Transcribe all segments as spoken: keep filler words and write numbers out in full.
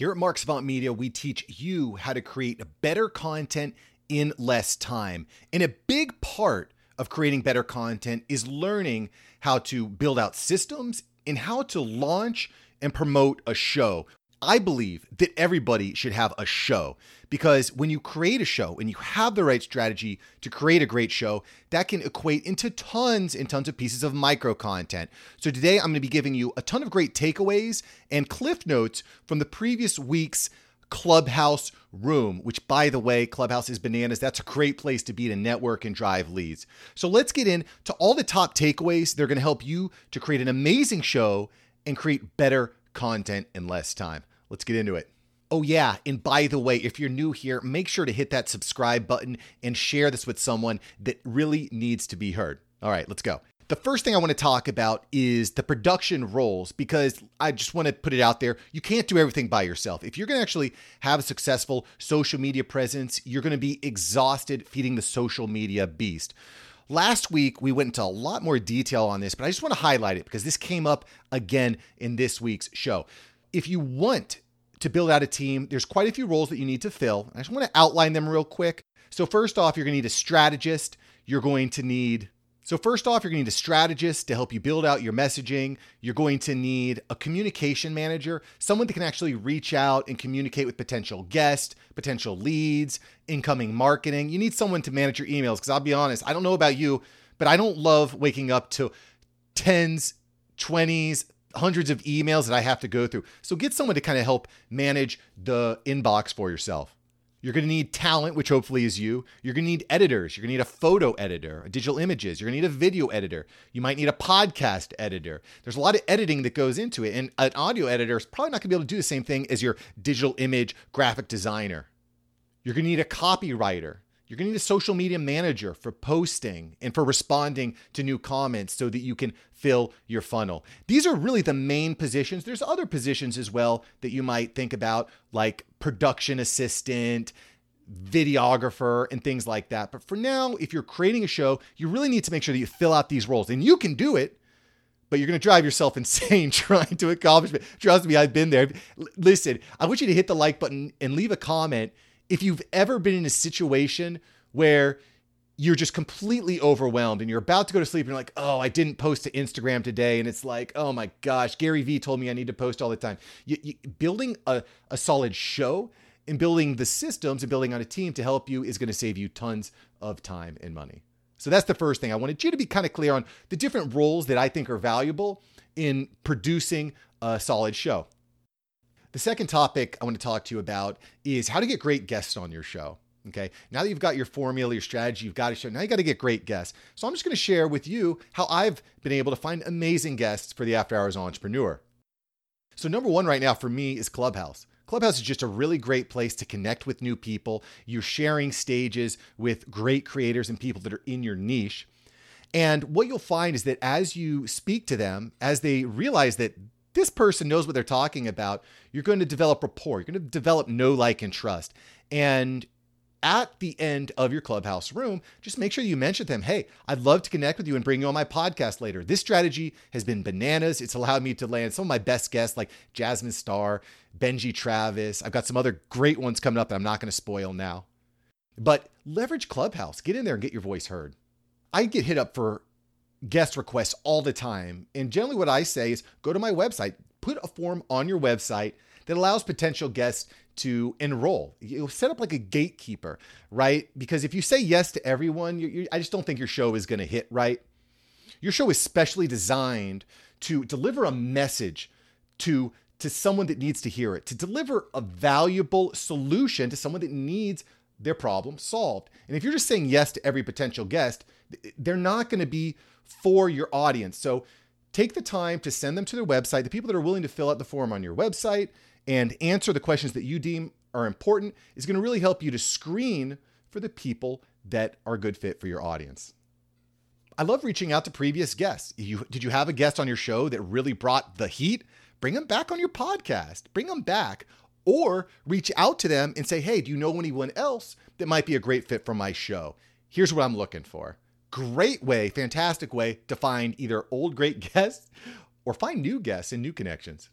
Here at Mark Savant Media, we teach you how to create better content in less time. And a big part of creating better content is learning how to build out systems and how to launch and promote a show. I believe that everybody should have a show, because when you create a show and you have the right strategy to create a great show, that can equate into tons and tons of pieces of micro content. So today I'm going to be giving you a ton of great takeaways and cliff notes from the previous week's Clubhouse room, which, by the way, Clubhouse is bananas. That's a great place to be to network and drive leads. So let's get into all the top takeaways. They're going to help you to create an amazing show and create better content in less time. Let's get into it. Oh yeah, and by the way, if you're new here, make sure to hit that subscribe button and share this with someone that really needs to be heard. All right, let's go. The first thing I want to talk about is the production roles, because I just want to put it out there. You can't do everything by yourself. If you're going to actually have a successful social media presence, you're going to be exhausted feeding the social media beast. Last week, we went into a lot more detail on this, but I just want to highlight it because this came up again in this week's show. If you want to build out a team, there's quite a few roles that you need to fill. I just want to outline them real quick. So first off, you're going to need a strategist. You're going to need... So first off, you're going to need a strategist to help you build out your messaging. You're going to need a communication manager, someone that can actually reach out and communicate with potential guests, potential leads, incoming marketing. You need someone to manage your emails, because I'll be honest, I don't know about you, but I don't love waking up to tens, twenties, hundreds of emails that I have to go through. So get someone to kind of help manage the inbox for yourself. You're going to need talent, which hopefully is you. You're going to need editors. You're going to need a photo editor, digital images. You're going to need a video editor. You might need a podcast editor. There's a lot of editing that goes into it. And an audio editor is probably not going to be able to do the same thing as your digital image graphic designer. You're going to need a copywriter. You're going to need a social media manager for posting and for responding to new comments so that you can fill your funnel. These are really the main positions. There's other positions as well that you might think about, like production assistant, videographer, and things like that. But for now, if you're creating a show, you really need to make sure that you fill out these roles. And you can do it, but you're going to drive yourself insane trying to accomplish it. Trust me, I've been there. Listen, I want you to hit the like button and leave a comment if you've ever been in a situation where you're just completely overwhelmed and you're about to go to sleep and you're like, oh, I didn't post to Instagram today. And it's like, oh my gosh, Gary Vee told me I need to post all the time. You, you, building a, a solid show and building the systems and building on a team to help you is going to save you tons of time and money. So that's the first thing. I wanted you to be kind of clear on the different roles that I think are valuable in producing a solid show. The second topic I want to talk to you about is how to get great guests on your show. Okay. Now that you've got your formula, your strategy, you've got a show, now you got to get great guests. So I'm just going to share with you how I've been able to find amazing guests for the After Hours Entrepreneur. So number one right now for me is Clubhouse. Clubhouse is just a really great place to connect with new people. You're sharing stages with great creators and people that are in your niche. And what you'll find is that as you speak to them, as they realize that this person knows what they're talking about, you're going to develop rapport. You're going to develop know, like, and trust. And at the end of your Clubhouse room, just make sure you mention them. Hey, I'd love to connect with you and bring you on my podcast later. This strategy has been bananas. It's allowed me to land some of my best guests like Jasmine Starr, Benji Travis. I've got some other great ones coming up that I'm not going to spoil now. But leverage Clubhouse. Get in there and get your voice heard. I get hit up for guest requests all the time. And generally what I say is go to my website, put a form on your website that allows potential guests to enroll. You'll set up like a gatekeeper, right? Because if you say yes to everyone, you, you, I just don't think your show is going to hit right. Your show is specially designed to deliver a message to, to someone that needs to hear it, to deliver a valuable solution to someone that needs their problem solved. And if you're just saying yes to every potential guest, they're not going to be for your audience. So take the time to send them to their website, the people that are willing to fill out the form on your website and answer the questions that you deem are important is going to really help you to screen for the people that are a good fit for your audience. I love reaching out to previous guests. You, did you have a guest on your show that really brought the heat? Bring them back on your podcast. Bring them back. Or reach out to them and say, hey, do you know anyone else that might be a great fit for my show? Here's what I'm looking for. Great way, fantastic way to find either old great guests or find new guests and new connections.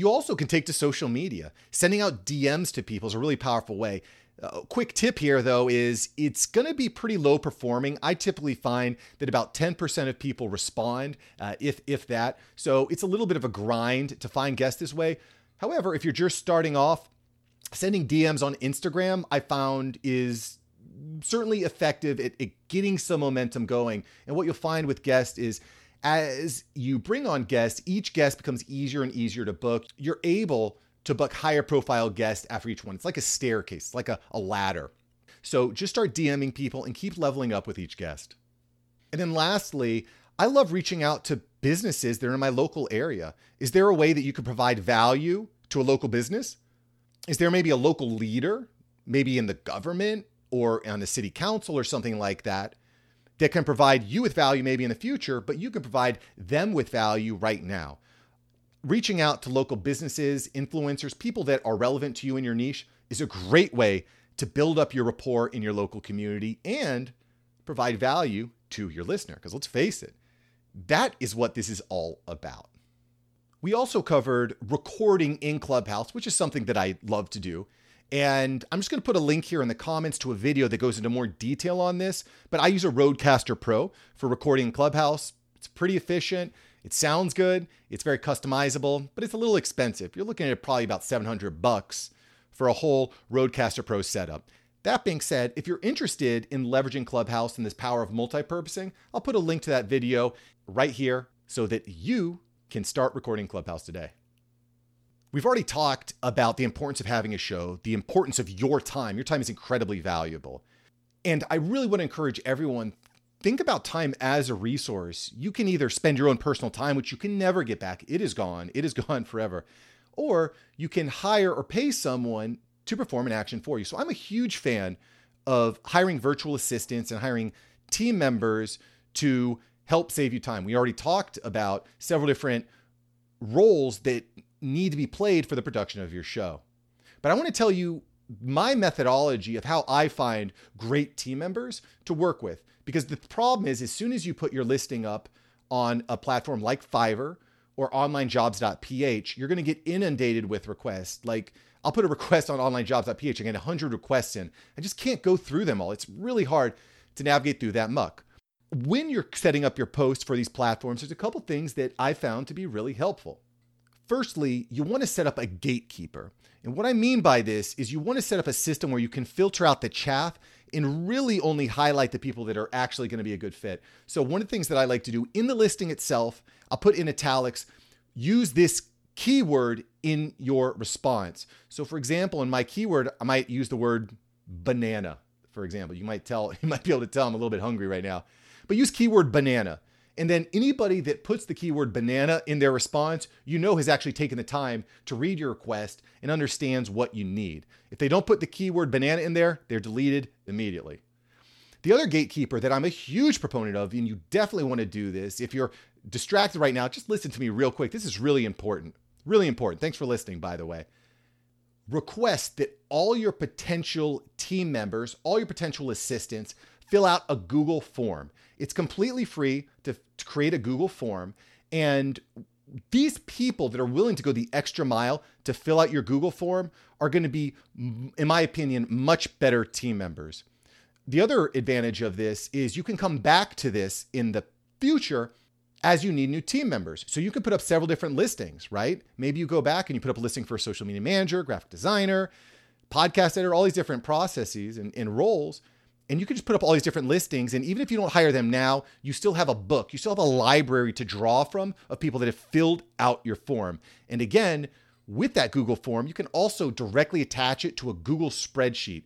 you also can take to social media. Sending out D Ms to people is a really powerful way. A quick tip here, though, is it's going to be pretty low performing. I typically find that about ten percent of people respond, uh, if if that. So it's a little bit of a grind to find guests this way. However, if you're just starting off, sending D Ms on Instagram, I found, is certainly effective at, at getting some momentum going. And what you'll find with guests is, as you bring on guests, each guest becomes easier and easier to book. You're able to book higher profile guests after each one. It's like a staircase, it's like a, a ladder. So just start DMing people and keep leveling up with each guest. And then lastly, I love reaching out to businesses that are in my local area. Is there a way that you could provide value to a local business? Is there maybe a local leader, maybe in the government or on the city council or something like that, that can provide you with value maybe in the future, but you can provide them with value right now? Reaching out to local businesses, influencers, people that are relevant to you in your niche is a great way to build up your rapport in your local community and provide value to your listener. Because let's face it, that is what this is all about. We also covered recording in Clubhouse, which is something that I love to do. And I'm just going to put a link here in the comments to a video that goes into more detail on this. But I use a RODECaster Pro for recording in Clubhouse. It's pretty efficient. It sounds good. It's very customizable, but it's a little expensive. You're looking at probably about seven hundred bucks for a whole RODECaster Pro setup. That being said, if you're interested in leveraging Clubhouse and this power of multipurposing, I'll put a link to that video right here so that you can start recording Clubhouse today. We've already talked about the importance of having a show, the importance of your time. Your time is incredibly valuable. And I really want to encourage everyone, think about time as a resource. You can either spend your own personal time, which you can never get back. It is gone. It is gone forever. Or you can hire or pay someone to perform an action for you. So I'm a huge fan of hiring virtual assistants and hiring team members to help save you time. We already talked about several different roles that need to be played for the production of your show. But I want to tell you my methodology of how I find great team members to work with. Because the problem is, as soon as you put your listing up on a platform like Fiverr or Online Jobs dot p h, you're going to get inundated with requests. Like, I'll put a request on Online Jobs dot p h, I get one hundred requests in. I just can't go through them all. It's really hard to navigate through that muck. When you're setting up your posts for these platforms, there's a couple things that I found to be really helpful. Firstly, you want to set up a gatekeeper. And what I mean by this is you want to set up a system where you can filter out the chaff and really only highlight the people that are actually going to be a good fit. So one of the things that I like to do in the listing itself, I'll put in italics, use this keyword in your response. So for example, in my keyword, I might use the word banana, for example. You might tell, you might be able to tell I'm a little bit hungry right now, but use keyword banana. And then anybody that puts the keyword banana in their response, you know, has actually taken the time to read your request and understands what you need. If they don't put the keyword banana in there, they're deleted immediately. The other gatekeeper that I'm a huge proponent of, and you definitely want to do this, if you're distracted right now, just listen to me real quick. This is really important, really important. Thanks for listening, by the way. Request that all your potential team members, all your potential assistants, fill out a Google form. It's completely free to, to create a Google form. And these people that are willing to go the extra mile to fill out your Google form are going to be, in my opinion, much better team members. The other advantage of this is you can come back to this in the future as you need new team members. So you can put up several different listings, right? Maybe you go back and you put up a listing for a social media manager, graphic designer, podcast editor, all these different processes and, and roles. And you can just put up all these different listings. And even if you don't hire them now, you still have a book. You still have a library to draw from of people that have filled out your form. And again, with that Google form, you can also directly attach it to a Google spreadsheet.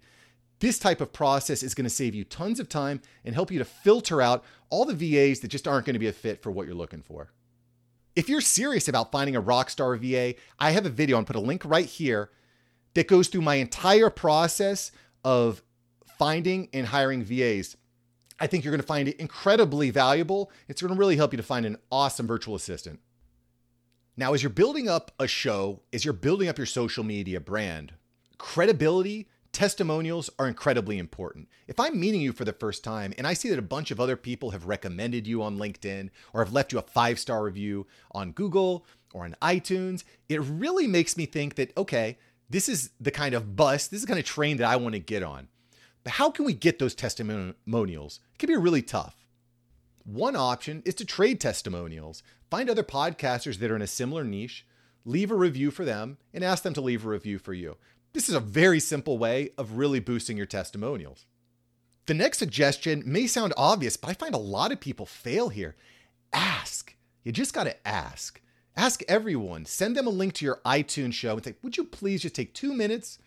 This type of process is going to save you tons of time and help you to filter out all the V As that just aren't going to be a fit for what you're looking for. If you're serious about finding a rockstar V A, I have a video, and put a link right here, that goes through my entire process of finding and hiring V As. I think you're going to find it incredibly valuable. It's going to really help you to find an awesome virtual assistant. Now, as you're building up a show, as you're building up your social media brand, credibility, Testimonials are incredibly important. If I'm meeting you for the first time and I see that a bunch of other people have recommended you on LinkedIn or have left you a five-star review on Google or on iTunes, it really makes me think that, okay, this is the kind of bus, this is the kind of train that I want to get on. But how can we get those testimonials? It can be really tough. One option is to trade testimonials. Find other podcasters that are in a similar niche, leave a review for them, and ask them to leave a review for you. This is a very simple way of really boosting your testimonials. The next suggestion may sound obvious, but I find a lot of people fail here. Ask. You just got to ask. Ask everyone. Send them a link to your iTunes show and say, would you please just take two minutes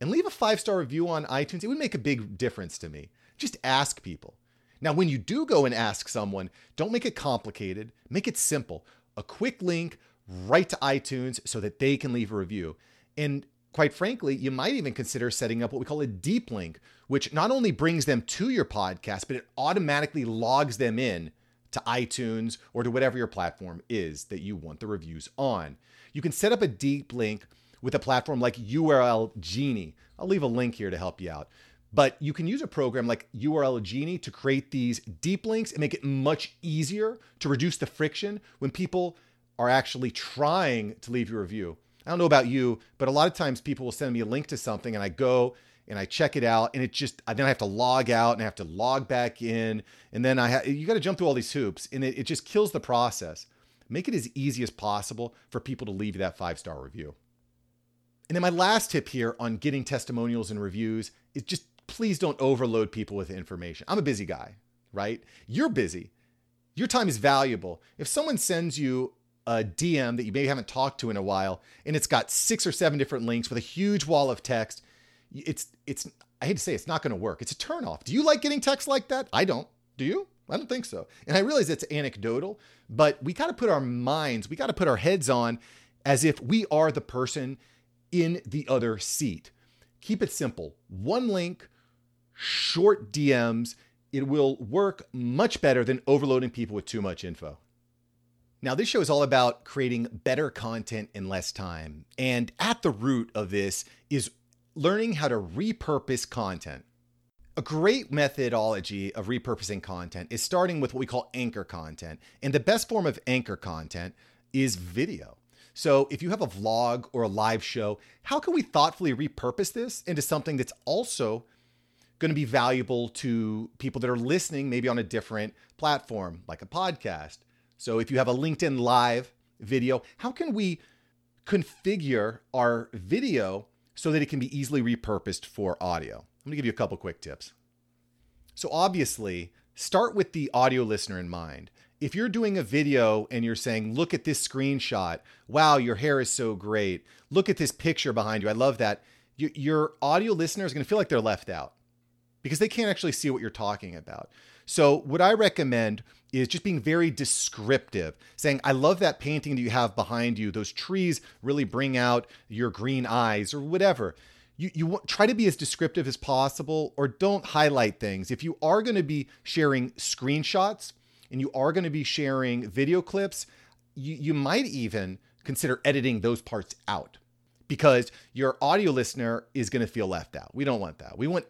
and leave a five-star review on iTunes? It would make a big difference to me. Just ask people. Now, when you do go and ask someone, don't make it complicated. Make it simple. A quick link right to iTunes so that they can leave a review. And quite frankly, you might even consider setting up what we call a deep link, which not only brings them to your podcast, but it automatically logs them in to iTunes or to whatever your platform is that you want the reviews on. You can set up a deep link with a platform like U R L Genie. I'll leave a link here to help you out. But you can use a program like U R L Genie to create these deep links and make it much easier to reduce the friction when people are actually trying to leave your review. I don't know about you, but a lot of times people will send me a link to something and I go and I check it out and it just, then I have to log out and I have to log back in. And then I ha- you got to jump through all these hoops and it, it just kills the process. Make it as easy as possible for people to leave that five-star review. And then my last tip here on getting testimonials and reviews is just please don't overload people with information. I'm a busy guy, right? You're busy. Your time is valuable. If someone sends you a D M that you maybe haven't talked to in a while, and it's got six or seven different links with a huge wall of text, It's, it's, I hate to say it's not going to work. It's a turnoff. Do you like getting text like that? I don't. Do you? I don't think so. And I realize it's anecdotal, but we got to put our minds, we got to put our heads on as if we are the person in the other seat. Keep it simple. One link, short D Ms. It will work much better than overloading people with too much info. Now, this show is all about creating better content in less time. And at the root of this is learning how to repurpose content. A great methodology of repurposing content is starting with what we call anchor content. And the best form of anchor content is video. So if you have a vlog or a live show, how can we thoughtfully repurpose this into something that's also going to be valuable to people that are listening, maybe on a different platform, like a podcast? So if you have a LinkedIn Live video, how can we configure our video so that it can be easily repurposed for audio? I'm gonna give you a couple quick tips. So obviously, start with the audio listener in mind. If you're doing a video and you're saying, look at this screenshot, wow, your hair is so great. Look at this picture behind you, I love that. Your audio listener is gonna feel like they're left out because they can't actually see what you're talking about. So what I recommend is just being very descriptive, saying, I love that painting that you have behind you. Those trees really bring out your green eyes or whatever. You, you want, try to be as descriptive as possible or don't highlight things. If you are going to be sharing screenshots and you are going to be sharing video clips, you, you might even consider editing those parts out because your audio listener is going to feel left out. We don't want that. We want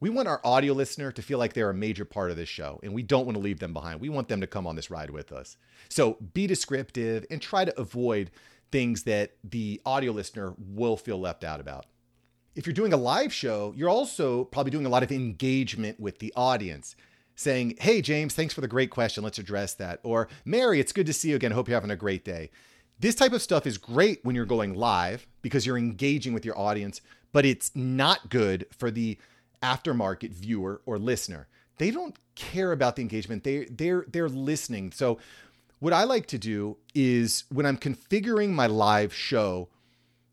We want our audio listener to feel like they're a major part of this show, and we don't want to leave them behind. We want them to come on this ride with us. So be descriptive and try to avoid things that the audio listener will feel left out about. If you're doing a live show, you're also probably doing a lot of engagement with the audience, saying, hey, James, thanks for the great question. Let's address that. Or, Mary, it's good to see you again. Hope you're having a great day. This type of stuff is great when you're going live because you're engaging with your audience, but it's not good for the aftermarket viewer or listener. They don't care about the engagement. They they're they're listening. So what I like to do is when I'm configuring my live show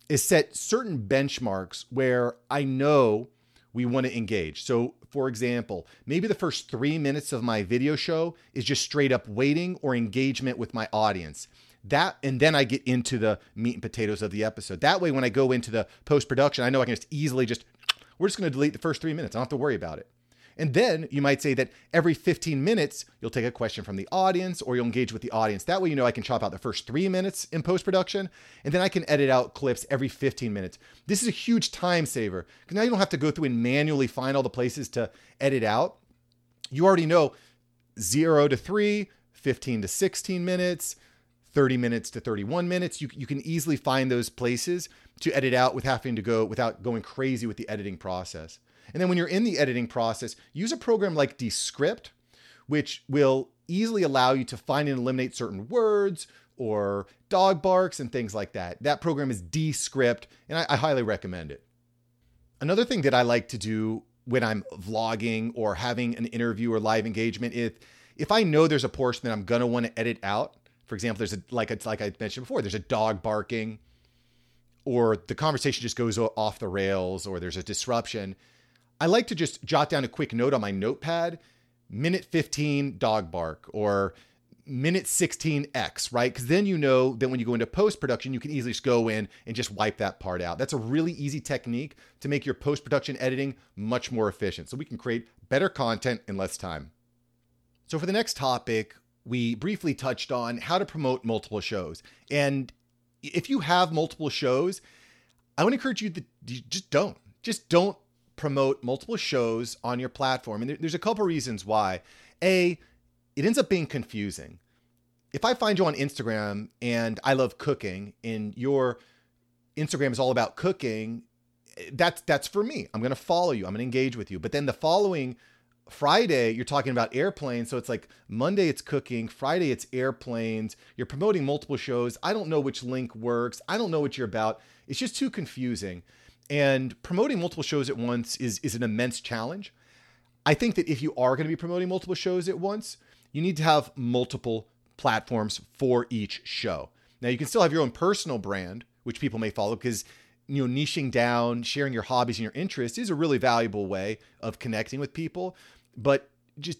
is set certain benchmarks where I know we want to engage. So for example, maybe the first three minutes of my video show is just straight up waiting or engagement with my audience. That, and then I get into the meat and potatoes of the episode. That way, when I go into the post-production, I know I can just easily just We're just going to delete the first three minutes. I don't have to worry about it. And then you might say that every fifteen minutes, you'll take a question from the audience or you'll engage with the audience. That way, you know, I can chop out the first three minutes in post-production, and then I can edit out clips every fifteen minutes. This is a huge time saver because now you don't have to go through and manually find all the places to edit out. You already know zero to three, fifteen to sixteen minutes, thirty minutes to thirty-one minutes. You, you can easily find those places to edit out with having to go without going crazy with the editing process. And then when you're in the editing process, use a program like Descript, which will easily allow you to find and eliminate certain words or dog barks and things like that. That program is Descript, and I, I highly recommend it. Another thing that I like to do when I'm vlogging or having an interview or live engagement is if I know there's a portion that I'm going to want to edit out. For example, there's a, like it's like I mentioned before, there's a dog barking or the conversation just goes off the rails or there's a disruption. I like to just jot down a quick note on my notepad, minute fifteen dog bark or minute sixteen X, right? Because then you know that when you go into post-production, you can easily just go in and just wipe that part out. That's a really easy technique to make your post-production editing much more efficient. So we can create better content in less time. So for the next topic, we briefly touched on how to promote multiple shows. And if you have multiple shows, I would encourage you to just don't, just don't promote multiple shows on your platform. And there's a couple reasons why. A, it ends up being confusing. If I find you on Instagram and I love cooking and your Instagram is all about cooking, that's, that's for me. I'm going to follow you. I'm going to engage with you. But then the following Friday, you're talking about airplanes. So it's like Monday, it's cooking. Friday, it's airplanes. You're promoting multiple shows. I don't know which link works. I don't know what you're about. It's just too confusing. And promoting multiple shows at once is, is an immense challenge. I think that if you are going to be promoting multiple shows at once, you need to have multiple platforms for each show. Now, you can still have your own personal brand, which people may follow because, you know, niching down, sharing your hobbies and your interests is a really valuable way of connecting with people. But just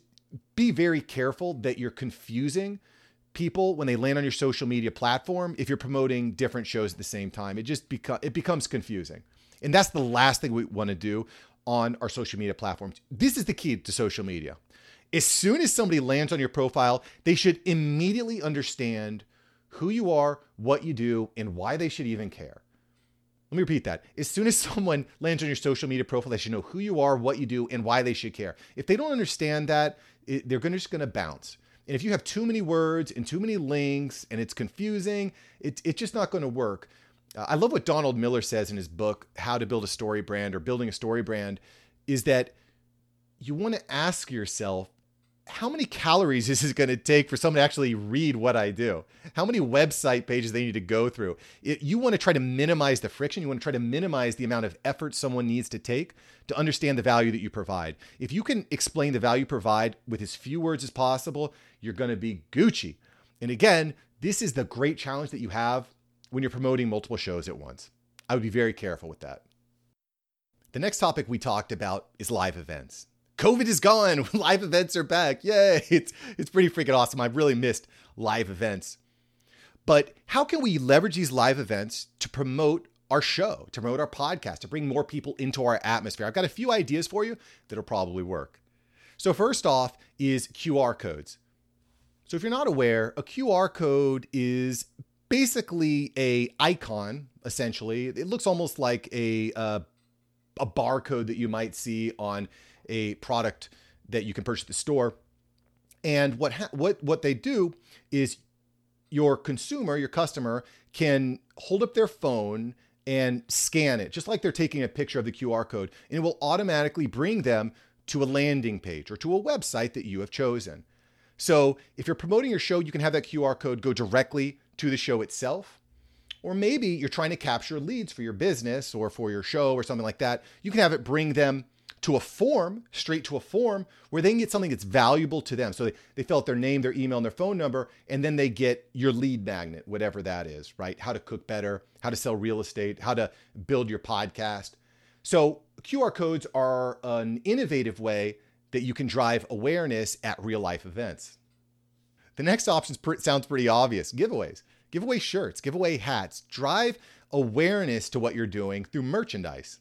be very careful that you're confusing people when they land on your social media platform. If you're promoting different shows at the same time, it just becomes, it becomes confusing. And that's the last thing we want to do on our social media platforms. This is the key to social media. As soon as somebody lands on your profile, they should immediately understand who you are, what you do, and why they should even care. Let me repeat that. As soon as someone lands on your social media profile, they should know who you are, what you do, and why they should care. If they don't understand that, they're gonna, just going to bounce. And if you have too many words and too many links and it's confusing, it, it's just not going to work. I love what Donald Miller says in his book, How to Build a Story Brand or Building a Story Brand, is that you want to ask yourself, how many calories is it going to take for someone to actually read what I do? How many website pages they need to go through? It, you want to try to minimize the friction. You want to try to minimize the amount of effort someone needs to take to understand the value that you provide. If you can explain the value you provide with as few words as possible, you're going to be Gucci. And again, this is the great challenge that you have when you're promoting multiple shows at once. I would be very careful with that. The next topic we talked about is live events. COVID is gone. Live events are back. Yay. It's, it's pretty freaking awesome. I've really missed live events. But how can we leverage these live events to promote our show, to promote our podcast, to bring more people into our atmosphere? I've got a few ideas for you that'll probably work. So first off is Q R codes. So if you're not aware, a Q R code is basically a icon, essentially. It looks almost like a uh, a barcode that you might see on a product that you can purchase at the store. And what ha- what what they do is your consumer, your customer, can hold up their phone and scan it, just like they're taking a picture of the Q R code, and it will automatically bring them to a landing page or to a website that you have chosen. So if you're promoting your show, you can have that Q R code go directly to the show itself. Or maybe you're trying to capture leads for your business or for your show or something like that. You can have it bring them to a form, straight to a form, where they can get something that's valuable to them. So they, they fill out their name, their email, and their phone number, and then they get your lead magnet, whatever that is, right? How to cook better, how to sell real estate, how to build your podcast. So Q R codes are an innovative way that you can drive awareness at real life events. The next option sounds pretty obvious. Giveaways. Give away shirts, give away hats, drive awareness to what you're doing through merchandise.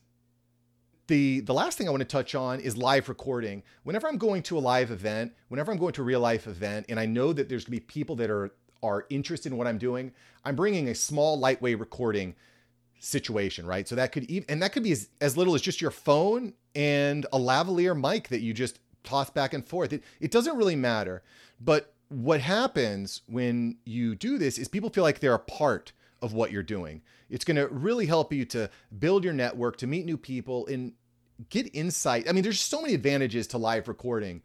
The, the last thing I want to touch on is live recording. Whenever I'm going to a live event, whenever I'm going to a real life event, and I know that there's going to be people that are, are interested in what I'm doing, I'm bringing a small, lightweight recording situation, right? So that could even, and that could be as, as little as just your phone and a lavalier mic that you just toss back and forth. It, it doesn't really matter. But what happens when you do this is people feel like they're a part of what you're doing. It's going to really help you to build your network, to meet new people, and get insight. I mean, there's so many advantages to live recording,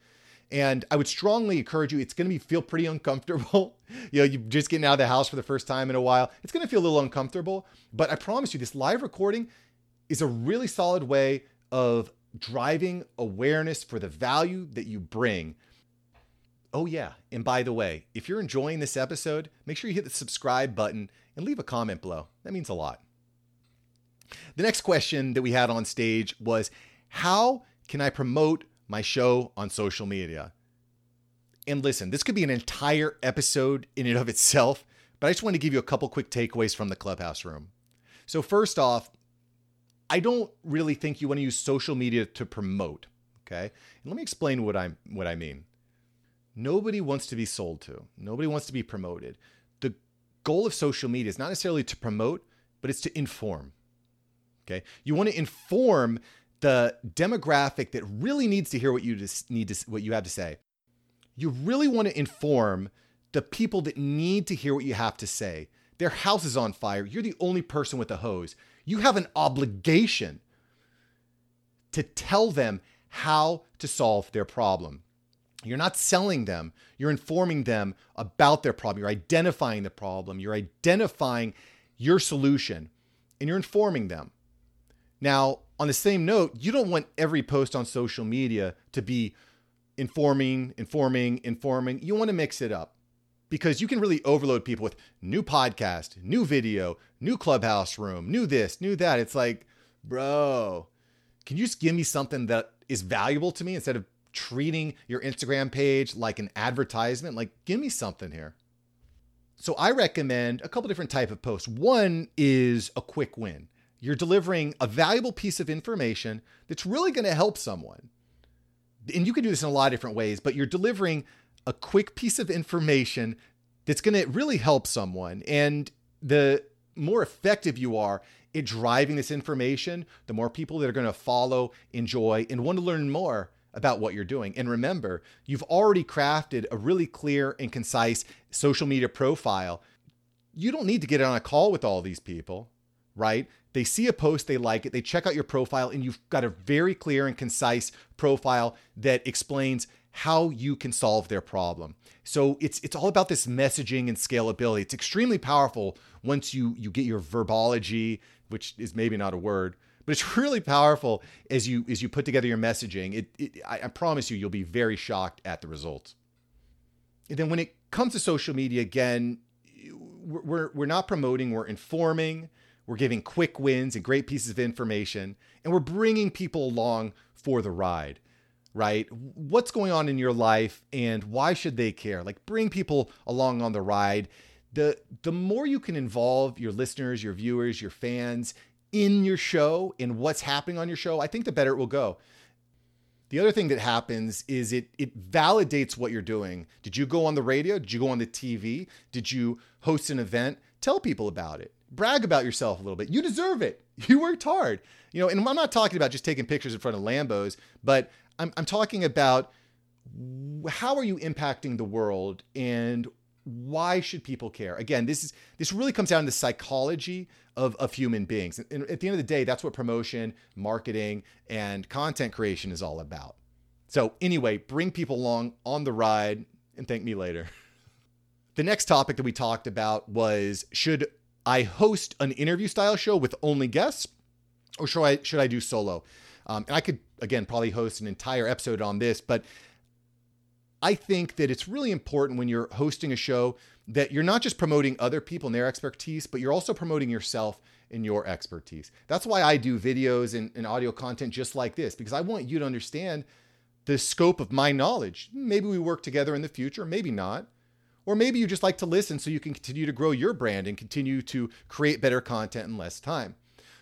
and I would strongly encourage you. It's going to be feel pretty uncomfortable. You know, you're just getting out of the house for the first time in a while. It's going to feel a little uncomfortable, but I promise you, this live recording is a really solid way of driving awareness for the value that you bring. Oh yeah, and by the way, if you're enjoying this episode, make sure you hit the subscribe button and leave a comment below. That means a lot. The next question that we had on stage was, how can I promote my show on social media? And listen, this could be an entire episode in and of itself, but I just want to give you a couple quick takeaways from the Clubhouse room. So first off, I don't really think you want to use social media to promote, okay? And let me explain what I'm what I mean. Nobody wants to be sold to. Nobody wants to be promoted. Goal of social media is not necessarily to promote, but it's to inform. Okay. You want to inform the demographic that really needs to hear what you just need to, what you have to say. You really want to inform the people that need to hear what you have to say. Their house is on fire. You're the only person with a hose. You have an obligation to tell them how to solve their problem. You're not selling them. You're informing them about their problem. You're identifying the problem. You're identifying your solution, and you're informing them. Now, on the same note, you don't want every post on social media to be informing, informing, informing. You want to mix it up, because you can really overload people with new podcast, new video, new Clubhouse room, new this, new that. It's like, bro, can you just give me something that is valuable to me instead of treating your Instagram page like an advertisement? Like, give me something here. So I recommend a couple different type of posts. One is a quick win. You're delivering a valuable piece of information that's really going to help someone. And you can do this in a lot of different ways, but you're delivering a quick piece of information that's going to really help someone. And the more effective you are at driving this information, the more people that are going to follow, enjoy, and want to learn more about what you're doing. And remember, you've already crafted a really clear and concise social media profile. You don't need to get on a call with all these people, right? They see a post, they like it, they check out your profile, and you've got a very clear and concise profile that explains how you can solve their problem. So it's it's all about this messaging and scalability. It's extremely powerful once you you get your verbology, which is maybe not a word, but it's really powerful as you as you put together your messaging. It, it I, I promise you, you'll be very shocked at the results. And then when it comes to social media, again, we're we're not promoting, we're informing, we're giving quick wins and great pieces of information, and we're bringing people along for the ride, right? What's going on in your life, and why should they care? Like, bring people along on the ride. The the more you can involve your listeners, your viewers, your fans in your show, in what's happening on your show, I think the better it will go. The other thing that happens is it it validates what you're doing. Did you go on the radio? Did you go on the T V? Did you host an event? Tell people about it. Brag about yourself a little bit. You deserve it. You worked hard. You know, and I'm not talking about just taking pictures in front of Lambos, but I'm, I'm talking about how are you impacting the world, and why should people care? Again, this is this really comes down to the psychology of, of human beings. And at the end of the day, that's what promotion, marketing, and content creation is all about. So anyway, bring people along on the ride, and thank me later. The next topic that we talked about was, should I host an interview style show with only guests, or should I, should I do solo? Um, and I could, again, probably host an entire episode on this, but I think that it's really important when you're hosting a show that you're not just promoting other people and their expertise, but you're also promoting yourself and your expertise. That's why I do videos and, and audio content just like this, because I want you to understand the scope of my knowledge. Maybe we work together in the future, maybe not. Or maybe you just like to listen so you can continue to grow your brand and continue to create better content in less time.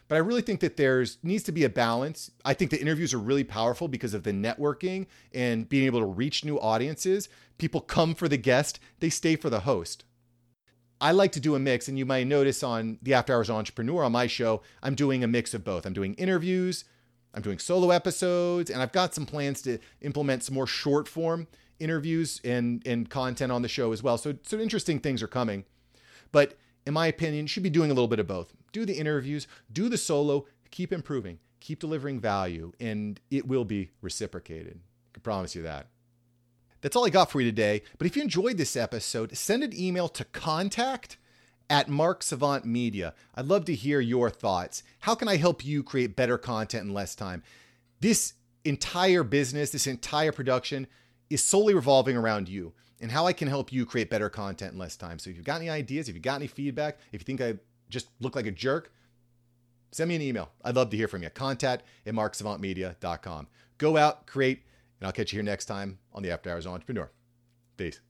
But I really think that there's needs to be a balance. I think the interviews are really powerful because of the networking and being able to reach new audiences. People come for the guest, they stay for the host. I like to do a mix, and you might notice on the After Hours Entrepreneur on my show, I'm doing a mix of both. I'm doing interviews, I'm doing solo episodes, and I've got some plans to implement some more short form interviews and, and content on the show as well. So some interesting things are coming. But in my opinion, you should be doing a little bit of both. Do the interviews, do the solo, keep improving, keep delivering value, and it will be reciprocated. I can promise you that. That's all I got for you today. But if you enjoyed this episode, send an email to contact at Mark Savant Media. I'd love to hear your thoughts. How can I help you create better content in less time? This entire business, this entire production is solely revolving around you and how I can help you create better content in less time. So if you've got any ideas, if you've got any feedback, if you think I just look like a jerk, send me an email. I'd love to hear from you. Contact at mark savant media dot com. Go out, create, and I'll catch you here next time on the After Hours Entrepreneur. Peace.